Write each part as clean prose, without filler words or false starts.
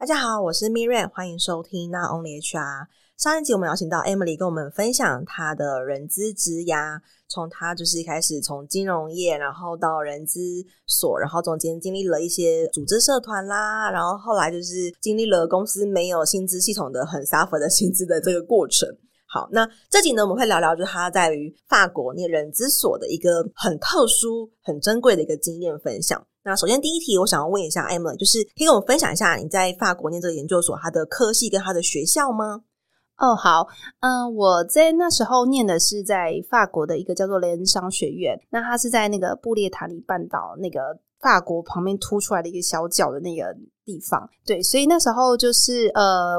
大家好，我是 Miriam， 欢迎收听 Not Only HR。 上一集我们邀请到 Emily 跟我们分享她的人资职涯，从她就是一开始从金融业，然后到人资所，然后中间经历了一些组织社团啦，然后后来就是经历了公司没有薪资系统的很 suffer 的薪资的这个过程。好，那这集呢我们会聊聊就是他在于法国念人资所的一个很特殊很珍贵的一个经验分享。那首先第一题我想要问一下 Emily， 就是可以跟我们分享一下你在法国念这个研究所它的科系跟它的学校吗？哦，好，我在那时候念的是在法国的一个叫做雷恩商学院，那它是在那个布列塔尼半岛那个法国旁边凸出来的一个小角的那个地方，对，所以那时候就是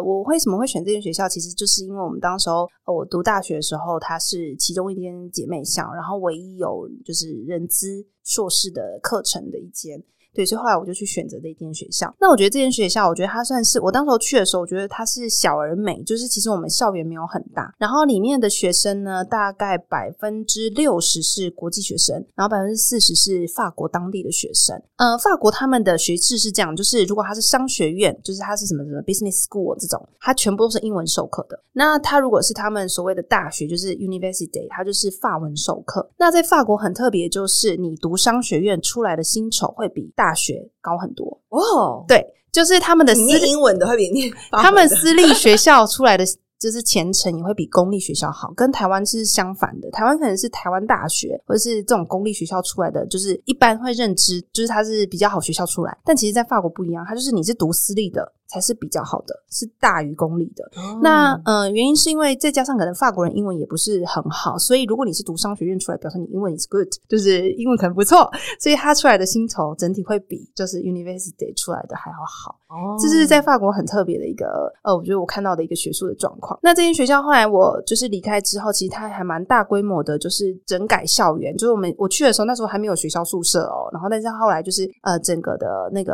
我为什么会选这间学校，其实就是因为我们当时候我读大学的时候，它是其中一间姐妹校，然后唯一有就是人资硕士的课程的一间，对，所以后来我就去选择这间学校。那我觉得这间学校，我觉得它算是我当时候去的时候，我觉得它是小而美，就是其实我们校园没有很大，然后里面的学生呢，大概 60% 是国际学生，然后 40% 是法国当地的学生。法国他们的学制是这样，就是如果它是商学院，就是它是什么什么 business school 这种，它全部都是英文授课的。那它如果是他们所谓的大学，就是 university， 它就是法文授课。那在法国很特别，就是你读商学院出来的薪酬会比大学高很多哦，对，就是他们的私立英文的会比你他们私立学校出来的就是前程也会比公立学校好，跟台湾是相反的。台湾可能是台湾大学或者是这种公立学校出来的，就是一般会认知就是它是比较好学校出来，但其实在法国不一样，它就是你是读私立的才是比较好的，是大于公立的。那原因是因为再加上可能法国人英文也不是很好，所以如果你是读商学院出来，表示你英文 is good， 就是英文可能不错，所以他出来的薪酬整体会比就是 university 出来的还要好。这是在法国很特别的一个我觉得我看到的一个学术的状况。那这间学校后来我就是离开之后，其实它还蛮大规模的，就是整改校园。就是我去的时候，那时候还没有学校宿舍哦，然后但是后来就是整个的那个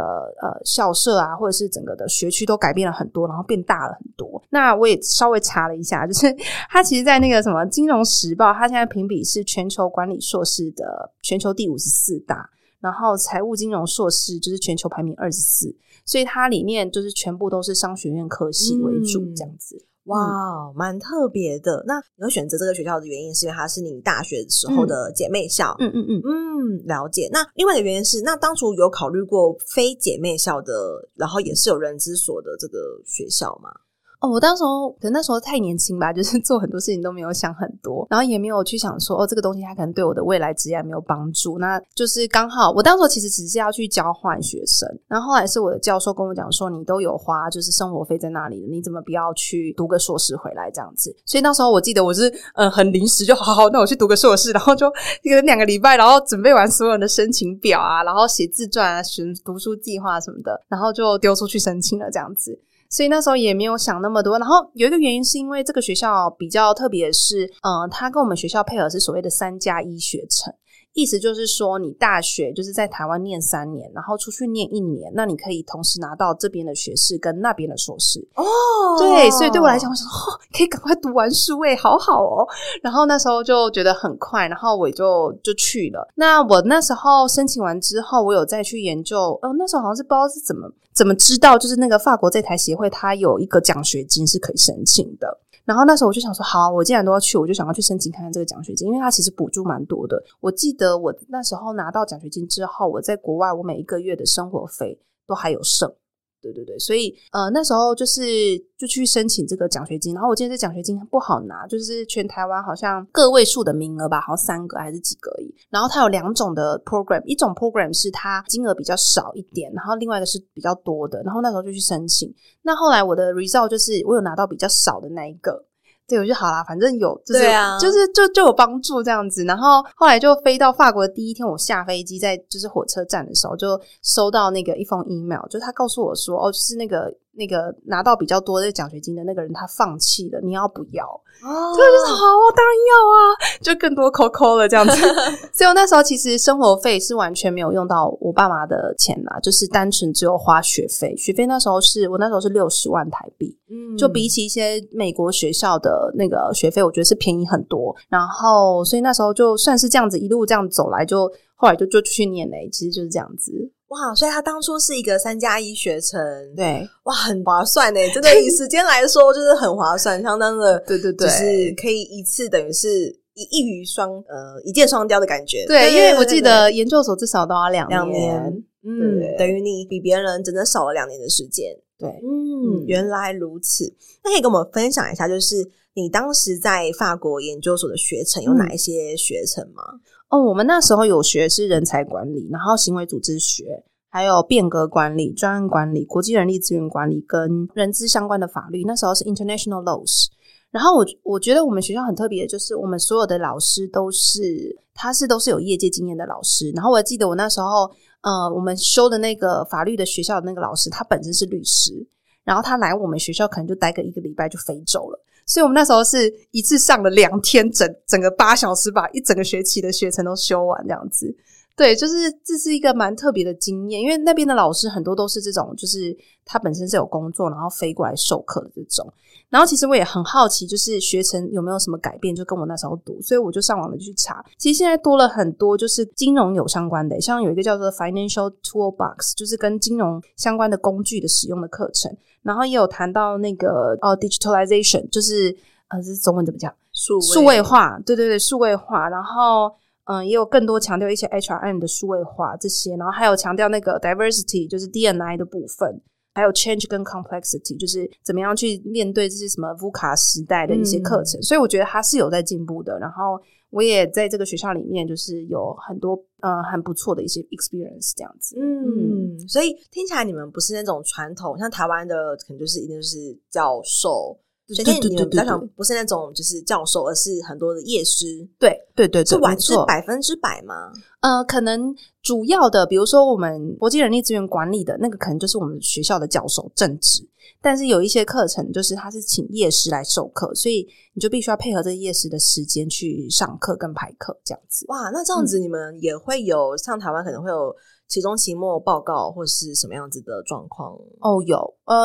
校舍啊，或者是整个的学区都改变了很多，然后变大了很多。那我也稍微查了一下，就是它其实在那个什么金融时报，它现在评比是全球管理硕士的全球第54大，然后财务金融硕士就是全球排名24，所以它里面就是全部都是商学院科系为主这样子。哇，蛮特别的。那你会选择这个学校的原因是因为它是你大学时候的姐妹校？了解。那另外一个原因是，那当初有考虑过非姐妹校的，然后也是有人资所的这个学校吗？哦，我当时候可能那时候太年轻吧，就是做很多事情都没有想很多，然后也没有去想说这个东西它可能对我的未来职业没有帮助。那就是刚好我当时候其实只是要去交换学生，然后后来是我的教授跟我讲说，你都有花就是生活费在那里，你怎么不要去读个硕士回来这样子。所以那时候我记得我是很临时就好那我去读个硕士，然后就一个2个礼拜，然后准备完所有人的申请表啊，然后写自传啊，选读书计划什么的，然后就丢出去申请了这样子。所以那时候也没有想那么多。然后有一个原因是因为这个学校比较特别的是它跟我们学校配合是所谓的3+1学程，意思就是说你大学就是在台湾念3年，然后出去念1年，那你可以同时拿到这边的学士跟那边的硕士。哦，对，所以对我来讲我想说可以赶快读完书耶，好好哦。然后那时候就觉得很快，然后我就去了。那我那时候申请完之后，我有再去研究那时候好像是不知道是怎么知道，就是那个法国在台协会它有一个奖学金是可以申请的。然后那时候我就想说，好，我既然都要去，我就想要去申请看看这个奖学金，因为它其实补助蛮多的。我记得我那时候拿到奖学金之后，我在国外我每一个月的生活费都还有剩。对对对，所以那时候就去申请这个奖学金。然后我记得这奖学金不好拿，就是全台湾好像个位数的名额吧，好像3个还是几个而已。然后它有2种的 program， 一种 program 是它金额比较少一点，然后另外一个是比较多的。然后那时候就去申请，那后来我的 result 就是我有拿到比较少的那一个。对，我就好啦，反正有就是对啊，就有帮助这样子。然后后来就飞到法国的第一天，我下飞机在就是火车站的时候，就收到那个一封 email， 就他告诉我说就是那个拿到比较多的奖学金的那个人他放弃了，你要不要？所以我就是好，我当然要啊，就更多扣扣了这样子。所以我那时候其实生活费是完全没有用到我爸妈的钱啦，就是单纯只有花学费。学费那时候是60万台币，就比起一些美国学校的那个学费，我觉得是便宜很多。然后所以那时候就算是这样子一路这样走来，就后来就去念了，其实就是这样子。哇，所以他当初是一个3+1学程，对，哇，很划算耶，真的以时间来说就是很划算，相当的，对对对，就是可以一次等于是一箭双雕的感觉。 对， 对， 对， 对， 对， 对，因为我记得研究所至少都要两年，嗯，对，等于你比别人整整少了2年的时间。对，嗯，原来如此。那可以跟我们分享一下，就是你当时在法国研究所的学程有哪一些学程吗？哦，我们那时候有学是人才管理，然后行为组织学，还有变革管理、专案管理、国际人力资源管理跟人资相关的法律，那时候是 international laws。然后我觉得我们学校很特别的就是我们所有的老师都是有业界经验的老师。然后我记得我那时候我们修的那个法律的学校的那个老师，他本身是律师，然后他来我们学校可能就待个1个礼拜就飞走了，所以我们那时候是一次上了2天，整个8小时把一整个学期的学程都修完这样子。对，就是这是一个蛮特别的经验，因为那边的老师很多都是这种，就是他本身是有工作然后飞过来授课的这种。然后其实我也很好奇，就是学程有没有什么改变，就跟我那时候读，所以我就上网了去查，其实现在多了很多就是金融有相关的，像有一个叫做 Financial Toolbox， 就是跟金融相关的工具的使用的课程，然后也有谈到那个digitalization， 就是这是中文怎么讲，数位化，对对对，数位化，然后也有更多强调一些 HRM 的数位化这些，然后还有强调那个 diversity， 就是 D&I 的部分，还有 change 跟 complexity， 就是怎么样去面对这些什么 VUCA 时代的一些课程，所以我觉得它是有在进步的。然后我也在这个学校里面就是有很多很不错的一些 experience 这样子。嗯，所以听起来你们不是那种传统像台湾的可能就是一定就是教授，所以你们比较想不是那种就是教授，而是很多的业师。对对对，是完是100%吗？可能主要的比如说我们国际人力资源管理的那个可能就是我们学校的教授正职，但是有一些课程就是他是请业师来授课，所以你就必须要配合这业师的时间去上课跟排课这样子。哇，那这样子你们也会有像台湾可能会有期中期末报告或是什么样子的状况？哦，有，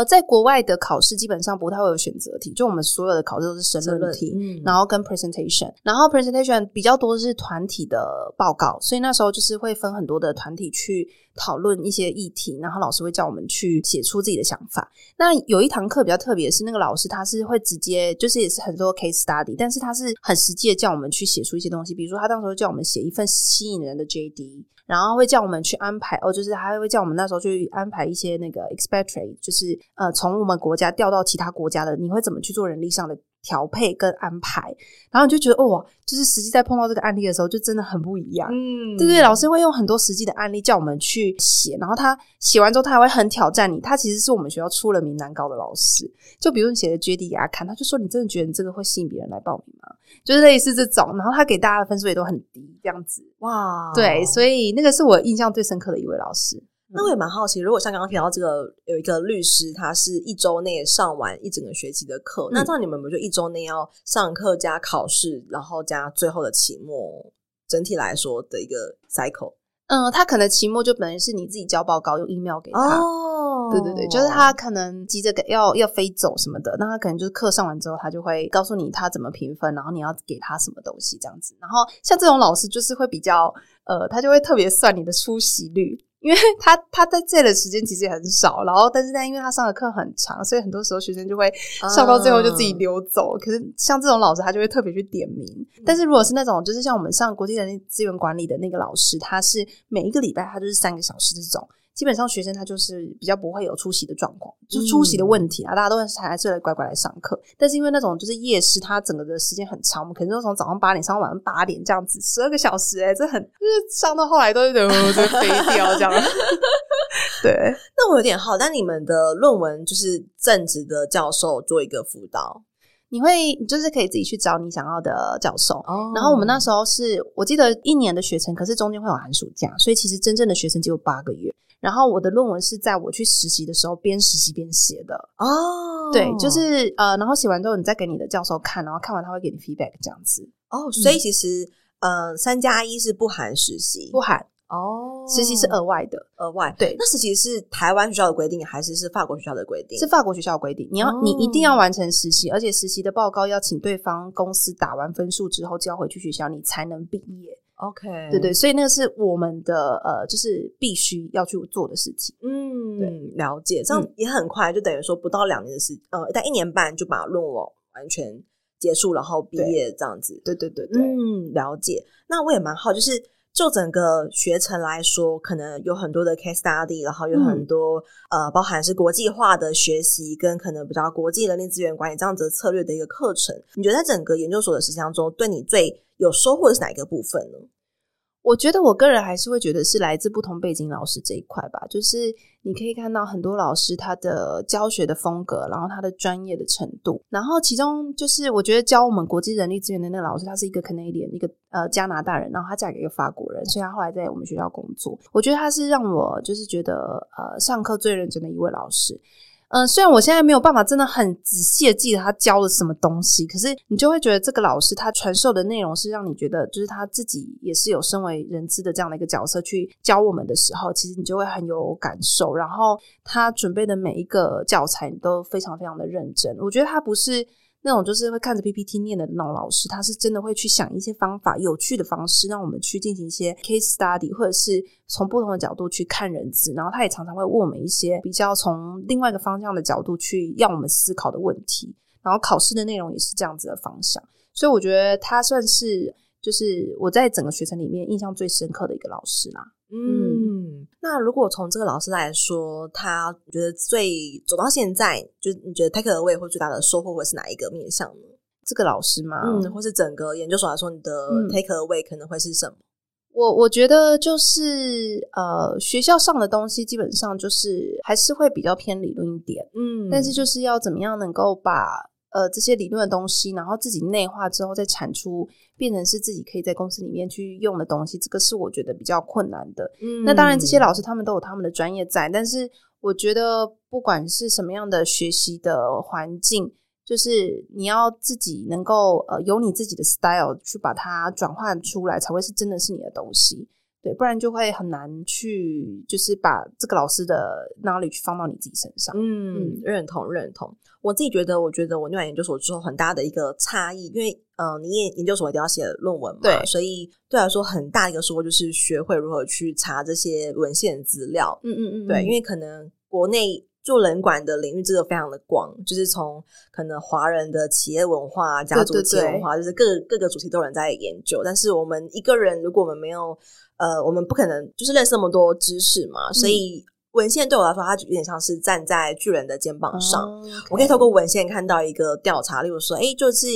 在国外的考试基本上不太会有选择题，就我们所有的考试都是申论题，然后跟 presentation， 然后 presentation 比较多是团体的报告，所以那时候就是会分很多的团体去讨论一些议题，然后老师会叫我们去写出自己的想法。那有一堂课比较特别是那个老师他是会直接就是也是很多 case study， 但是他是很实际的叫我们去写出一些东西，比如说他当时候叫我们写一份吸引人的 JD， 然后会叫我们去安排就是他会叫我们那时候去安排一些那个 expatriate， 就是从我们国家调到其他国家的你会怎么去做人力上的调配跟安排，然后你就觉得哇，就是实际在碰到这个案例的时候就真的很不一样。对对，老师会用很多实际的案例叫我们去写，然后他写完之后他还会很挑战你，他其实是我们学校出了名难搞的老师，就比如你写的 JD 给他看，他就说你真的觉得你这个会吸引别人来报名吗？就是类似这种，然后他给大家的分数也都很低这样子。哇，对，所以那个是我印象最深刻的一位老师。那我也蛮好奇，如果像刚刚提到这个有一个律师他是1周内上完一整个学期的课，那这样你们不就1周内要上课加考试然后加最后的期末，整体来说的一个 cycle？ 他可能期末就本来是你自己交报告用 email 给他。哦，对对对，就是他可能急着要飞走什么的，那他可能就是课上完之后他就会告诉你他怎么评分，然后你要给他什么东西这样子。然后像这种老师就是会比较他就会特别算你的出席率，因为他在这的时间其实也很少，然后但是因为他上的课很长，所以很多时候学生就会上到最后就自己溜走。可是像这种老师他就会特别去点名，但是如果是那种就是像我们上国际人力资源管理的那个老师，他是每一个礼拜他就是3个小时，这种基本上学生他就是比较不会有出席的状况，就是出席的问题啊，大家都还是乖乖来上课。但是因为那种就是夜市他整个的时间很长，我们可能就从早上8点上到晚上8点这样子，12个小时，这很就是上到后来都有点飞掉这样对，那我有点好，但你们的论文就是正职的教授做一个辅导，你就是可以自己去找你想要的教授。然后我们那时候是我记得1年的学程，可是中间会有寒暑假，所以其实真正的学程只有8个月。然后我的论文是在我去实习的时候边实习边写的。对，就是然后写完之后你再给你的教授看，然后看完他会给你 feedback 这样子。所以其实3+1是不含实习，不含。实习是额外的，额外。对，那实习是台湾学校的规定还是法国学校的规定？是法国学校的规定，你一定要完成实习，而且实习的报告要请对方公司打完分数之后交回去学校，你才能毕业。OK， 对对，所以那个是我们的就是必须要去做的事情。嗯，对，了解。这样也很快，就等于说不到2年的时间，但1年半就把论文完全结束，然后毕业这样子。对对对 对， 对，嗯，了解。那我也蛮好，就是就整个学程来说，可能有很多的 case study， 然后有很多、包含是国际化的学习跟可能比较国际人力资源管理这样子的策略的一个课程。你觉得在整个研究所的实习当中，对你最有收获的是哪一个部分呢？我觉得我个人还是会觉得是来自不同背景老师这一块吧，就是你可以看到很多老师他的教学的风格，然后他的专业的程度，然后其中就是我觉得教我们国际人力资源的那个老师，他是一个 Canadian， 一个加拿大人，然后他嫁给一个法国人，所以他后来在我们学校工作。我觉得他是让我就是觉得上课最认真的一位老师。虽然我现在没有办法真的很仔细的记得他教了什么东西，可是你就会觉得这个老师他传授的内容是让你觉得就是他自己也是有身为人资的这样的一个角色去教我们的时候，其实你就会很有感受，然后他准备的每一个教材你都非常非常的认真。我觉得他不是那种就是会看着 PPT 念的那种老师，他是真的会去想一些方法，有趣的方式让我们去进行一些 case study， 或者是从不同的角度去看人资，然后他也常常会问我们一些比较从另外一个方向的角度去要我们思考的问题，然后考试的内容也是这样子的方向。所以我觉得他算是就是我在整个学程里面印象最深刻的一个老师啦。嗯，那如果从这个老师来说，他觉得最走到现在，就是你觉得 take away 或最大的收获会是哪一个面向呢？这个老师吗？或是整个研究所来说，你的 take away 可能会是什么？我觉得就是学校上的东西基本上就是还是会比较偏理论一点，但是就是要怎么样能够把这些理论的东西然后自己内化之后再产出变成是自己可以在公司里面去用的东西，这个是我觉得比较困难的。那当然这些老师他们都有他们的专业在，但是我觉得不管是什么样的学习的环境，就是你要自己能够有你自己的 style 去把它转换出来，才会是真的是你的东西。对，不然就会很难去就是把这个老师的 knowledge 放到你自己身上。认同。我自己觉得我念完研究所之后很大的一个差异，因为你研究所一定要写论文嘛，对，所以对来说很大一个收获就是学会如何去查这些文献资料。对，因为可能国内做人管的领域这个非常的广，就是从可能华人的企业文化、家族企业文化，就是各个主题都有人在研究，但是我们一个人如果我们没有我们不可能就是认识那么多知识嘛，所以文献对我来说它有点像是站在巨人的肩膀上。我可以透过文献看到一个调查，例如说就是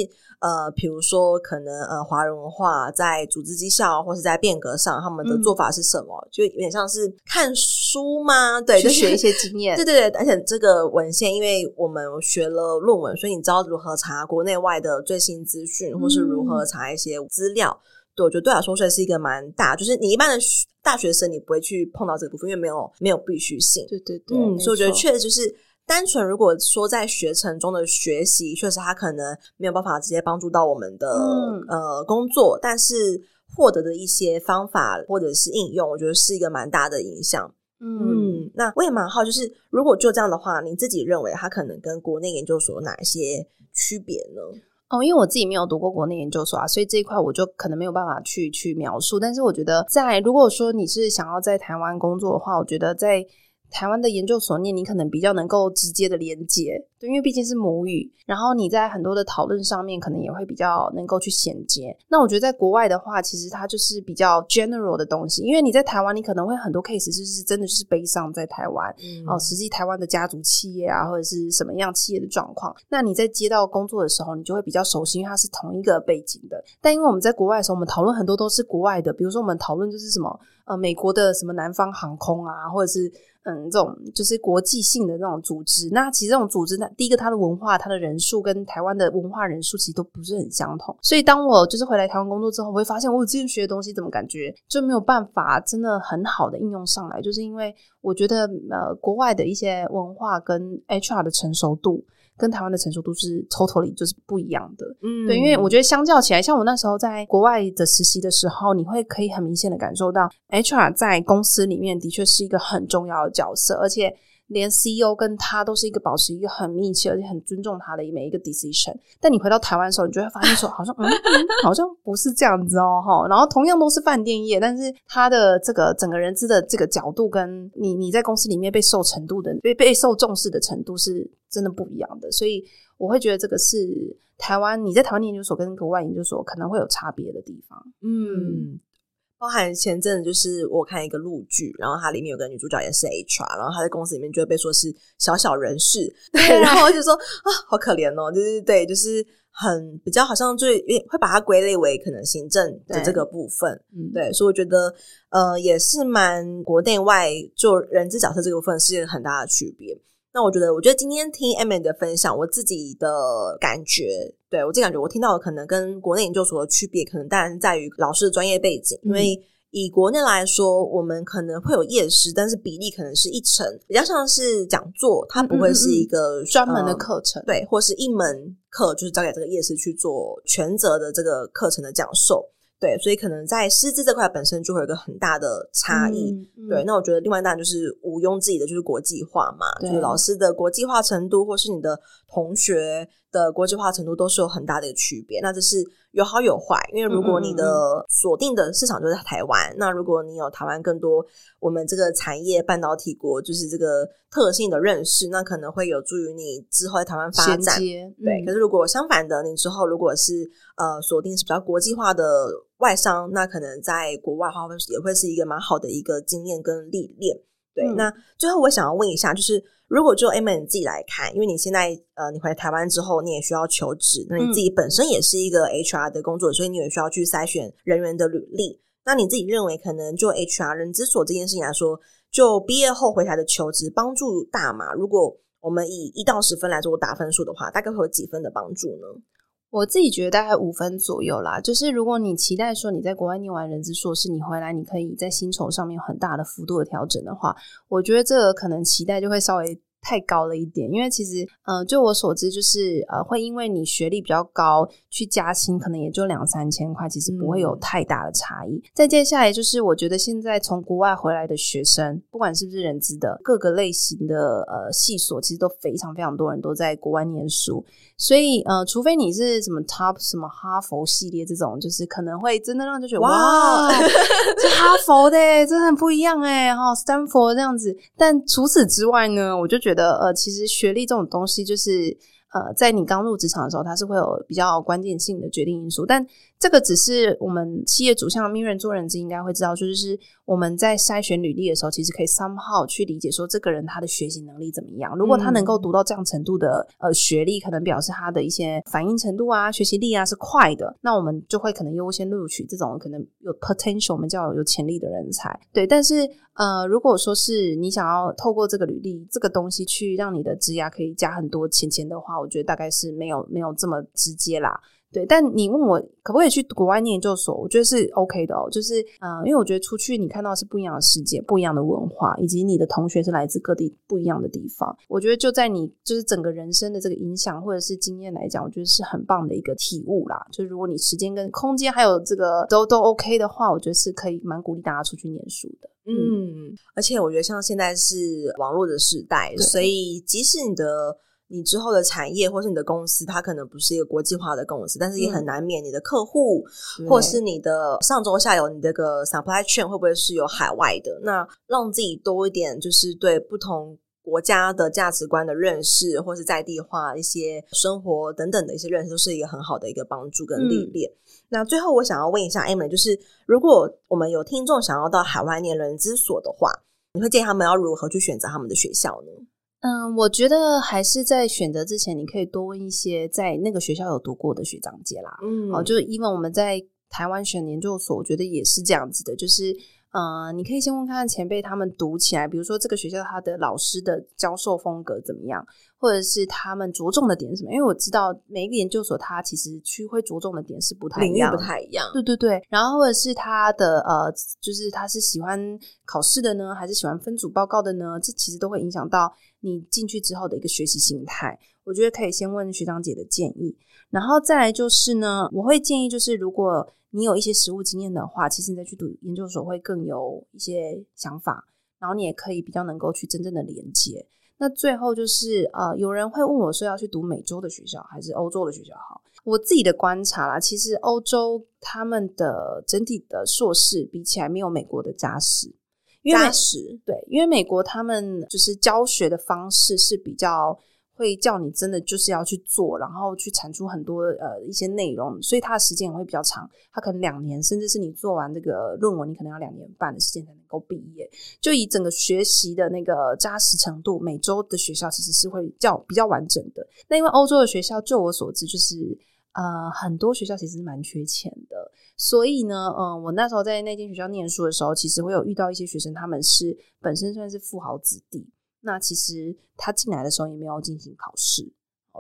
比如说可能华人文化在组织绩效或是在变革上他们的做法是什么，就有点像是看书嘛，对，去学一些经验。对，而且这个文献因为我们学了论文，所以你知道如何查国内外的最新资讯，或是如何查一些资料。对，我觉得对我来说是一个蛮大，就是你一般的大学生你不会去碰到这个部分，因为没有必须性。对，所以我觉得确实就是单纯如果说在学程中的学习，确实它可能没有办法直接帮助到我们的工作，但是获得的一些方法或者是应用，我觉得是一个蛮大的影响。那我也蛮好，就是如果就这样的话，你自己认为它可能跟国内研究所有哪一些区别呢？因为我自己没有读过国内研究所啊，所以这一块我就可能没有办法去描述。但是我觉得如果说你是想要在台湾工作的话，我觉得在台湾的研究所念，你可能比较能够直接的连接，对，因为毕竟是母语，然后你在很多的讨论上面可能也会比较能够去衔接。那我觉得在国外的话，其实它就是比较 general 的东西，因为你在台湾你可能会很多 case 就是真的就是 based on 在台湾实际台湾的家族企业啊，或者是什么样企业的状况，那你在接到工作的时候你就会比较熟悉，因为它是同一个背景的。但因为我们在国外的时候，我们讨论很多都是国外的，比如说我们讨论就是什么美国的什么南方航空啊，或者是这种就是国际性的那种组织。那其实这种组织，第一个它的文化它的人数跟台湾的文化人数其实都不是很相同，所以当我就是回来台湾工作之后，我会发现我之前学的东西怎么感觉就没有办法真的很好的应用上来，就是因为我觉得国外的一些文化跟 HR 的成熟度跟台湾的成熟度是 totally 就是不一样的。对，因为我觉得相较起来，像我那时候在国外的实习的时候，你会可以很明显的感受到 HR 在公司里面的确是一个很重要的角色，而且连 CEO 跟他都是一个保持一个很密切而且很尊重他的每一个 decision。 但你回到台湾的时候，你就会发现说好像好像不是这样子哦。然后同样都是饭店业，但是他的这个整个人资的这个角度跟你在公司里面被受程度的 被受重视的程度是真的不一样的。所以我会觉得这个是台湾，你在台湾研究所跟国外研究所可能会有差别的地方。嗯，包含前阵子就是我看一个陆剧，然后它里面有个女主角也是 HR， 然后她在公司里面就会被说是小小人事，对，然后就说啊好可怜哦，就是对，就是很比较好像就会把它归类为可能行政的这个部分。 对，所以我觉得也是蛮国内外就人资角色这个部分是很大的区别。那我觉得今天听 Emily 的分享，我自己的感觉，对，我自己感觉我听到的可能跟国内研究所的区别可能当然在于老师的专业背景，因为以国内来说我们可能会有业师，但是比例可能是1成，比较像是讲座，它不会是一个专门的课程，对，或是一门课就是交给这个业师去做全责的这个课程的讲授，对，所以可能在师资这块本身就会有一个很大的差异。对，那我觉得另外当然就是毋庸置疑的就是国际化嘛，就是老师的国际化程度或是你的同学的国际化程度都是有很大的区别。那这是有好有坏，因为如果你的锁定的市场就是台湾，那如果你有台湾更多我们这个产业半导体国就是这个特性的认识，那可能会有助于你之后在台湾发展，对，可是如果相反的，你之后如果是锁定是比较国际化的外商，那可能在国外的话也会是一个蛮好的一个经验跟历练。对，那最后我想要问一下，就是如果就 Emily 你自己来看，因为你现在你回台湾之后你也需要求职，那你自己本身也是一个 HR 的工作，所以你也需要去筛选人员的履历，那你自己认为可能就 HR 人资所这件事情来说，就毕业后回台的求职帮助大吗？如果我们以1到10分来做打分数的话，大概会有几分的帮助呢？我自己觉得大概5分左右啦，就是如果你期待说你在国外念完人资硕士，你回来你可以在薪酬上面有很大的幅度的调整的话，我觉得这个可能期待就会稍微太高了一点。因为其实就我所知就是会因为你学历比较高去加薪可能也就2-3千块，其实不会有太大的差异。再接下来就是我觉得现在从国外回来的学生，不管是不是人资的各个类型的系所，其实都非常非常多人都在国外念书，所以除非你是什么 top 什么哈佛系列这种，就是可能会真的让就觉得哇这哈佛的真的很不一样耶， Stanford 这样子。但除此之外呢，我就觉得其实学历这种东西就是在你刚入职场的时候它是会有比较关键性的决定因素，但这个只是我们企业主像 Miriam 做人资应该会知道，就是我们在筛选履历的时候其实可以 somehow 去理解说这个人他的学习能力怎么样。如果他能够读到这样程度的学历，可能表示他的一些反应程度啊学习力啊是快的，那我们就会可能优先录取这种可能有 potential 我们叫有潜力的人才。对，但是如果说是你想要透过这个履历这个东西去让你的职涯可以加很多钱钱的话，我觉得大概是没有这么直接啦。对，但你问我可不可以去国外念研究所，我觉得是 OK 的哦，就是因为我觉得出去你看到是不一样的世界，不一样的文化，以及你的同学是来自各地不一样的地方，我觉得就在你就是整个人生的这个影响或者是经验来讲，我觉得是很棒的一个体悟啦。就是如果你时间跟空间还有这个都 OK 的话，我觉得是可以蛮鼓励大家出去念书的。而且我觉得像现在是网络的时代，所以即使你之后的产业或是你的公司它可能不是一个国际化的公司，但是也很难免你的客户或是你的上中下游你这个 supply chain 会不会是有海外的，那让自己多一点就是对不同国家的价值观的认识，或是在地化一些生活等等的一些认识，都是一个很好的一个帮助跟历练。那最后我想要问一下 Emily， 就是如果我们有听众想要到海外念人资所的话，你会建议他们要如何去选择他们的学校呢？我觉得还是在选择之前你可以多问一些在那个学校有读过的学长姐啦。就是even我们在台湾选研究所我觉得也是这样子的，就是你可以先问看看前辈他们读起来，比如说这个学校他的老师的教授风格怎么样，或者是他们着重的点是什么，因为我知道每一个研究所他其实去会着重的点是不太一样，领域不太一样，对对对。然后或者是他的就是他是喜欢考试的呢还是喜欢分组报告的呢，这其实都会影响到你进去之后的一个学习形态，我觉得可以先问学长姐的建议。然后再来就是呢，我会建议就是如果你有一些实务经验的话，其实你再去读研究所会更有一些想法，然后你也可以比较能够去真正的连接。那最后就是有人会问我说要去读美洲的学校还是欧洲的学校好。我自己的观察啦，其实欧洲他们的整体的硕士比起来没有美国的扎实，扎实，对，因为美国他们就是教学的方式是比较会叫你真的就是要去做，然后去产出很多一些内容，所以它的时间也会比较长，它可能2年，甚至是你做完这个论文你可能要2年半的时间才能够毕业。就以整个学习的那个扎实程度，美洲的学校其实是会比较完整的。那因为欧洲的学校就我所知就是很多学校其实蛮缺钱的，所以呢我那时候在那间学校念书的时候，其实会有遇到一些学生，他们是本身算是富豪子弟，那其实他进来的时候也没有进行考试，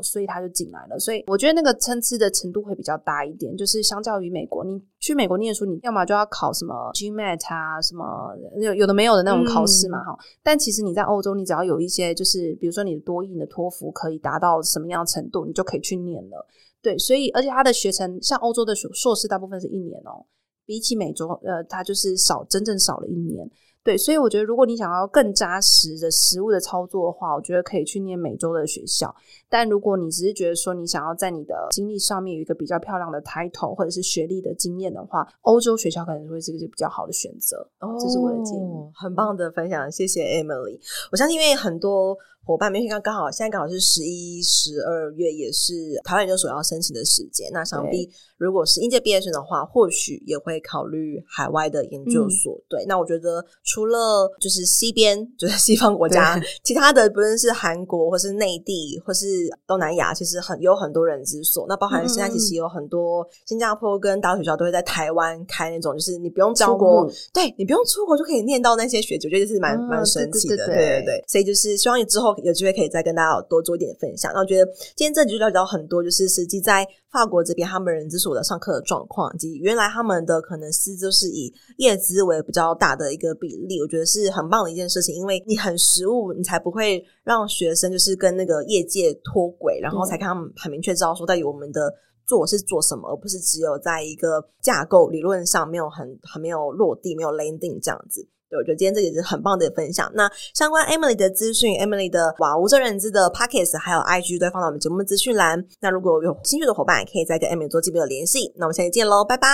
所以他就进来了。所以我觉得那个参差的程度会比较大一点，就是相较于美国，你去美国念书你要么就要考什么 GMAT 啊，什么有的没有的那种考试嘛，但其实你在欧洲你只要有一些就是比如说你的多益你的托福可以达到什么样的程度你就可以去念了，对，所以而且他的学程像欧洲的硕士大部分是1年哦，比起美洲他就是整整少了1年，对，所以我觉得如果你想要更扎实的实务的操作的话，我觉得可以去念美洲的学校。但如果你只是觉得说你想要在你的经历上面有一个比较漂亮的 title 或者是学历的经验的话，欧洲学校可能会是一个比较好的选择，这是我的建议。很棒的分享，谢谢 Emily。 我相信因为很多伙伴，因为现在刚好是11、12月，也是台湾研究所要申请的时间，那想必如果是应届毕业生的话，或许也会考虑海外的研究所，对，那我觉得除了就是西边就是西方国家，其他的不论是韩国或是内地或是东南亚，其实有很多人之所，那包含现在其实有很多新加坡跟大陆学校都会在台湾开那种，就是你不用出国，对，你不用出国就可以念到那些学籍，我觉得这是蛮神奇的，对，所以就是希望你之后有机会可以再跟大家多做一点分享。那我觉得今天这集就了解到很多，就是实际在法国这边他们人资所的上课的状况，以及原来他们的可能是就是以业资为比较大的一个比例，我觉得是很棒的一件事情，因为你很实务，你才不会让学生就是跟那个业界脱轨，然后才看他们很明确知道说到底我们的做是做什么，而不是只有在一个架构理论上没有很没有落地，没有 landing 这样子。对，我觉得今天这也是很棒的分享。那相关 Emily 的资讯， Emily 的哇无证人资的 Podcast 还有 IG 都放到我们节目资讯栏，那如果有兴趣的伙伴可以再跟 Emily 做进一步的联系，那我们下期见咯，拜拜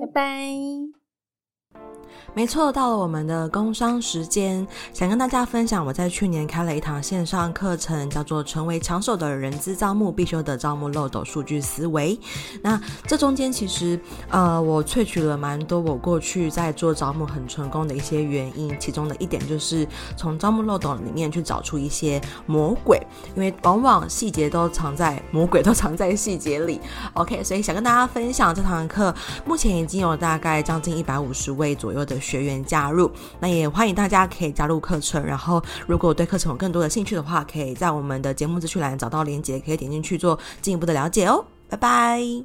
拜拜。没错，到了我们的工商时间，想跟大家分享我在去年开了一堂线上课程，叫做成为抢手的人资招募必修的招募漏斗数据思维。那这中间其实我萃取了蛮多我过去在做招募很成功的一些原因，其中的一点就是从招募漏斗里面去找出一些魔鬼，因为往往细节都藏在魔鬼都藏在细节里。 OK， 所以想跟大家分享这堂课目前已经有大概将近150位左右的学员加入，那也欢迎大家可以加入课程，然后如果对课程有更多的兴趣的话，可以在我们的节目资讯栏找到连结，可以点进去做进一步的了解哦，拜拜。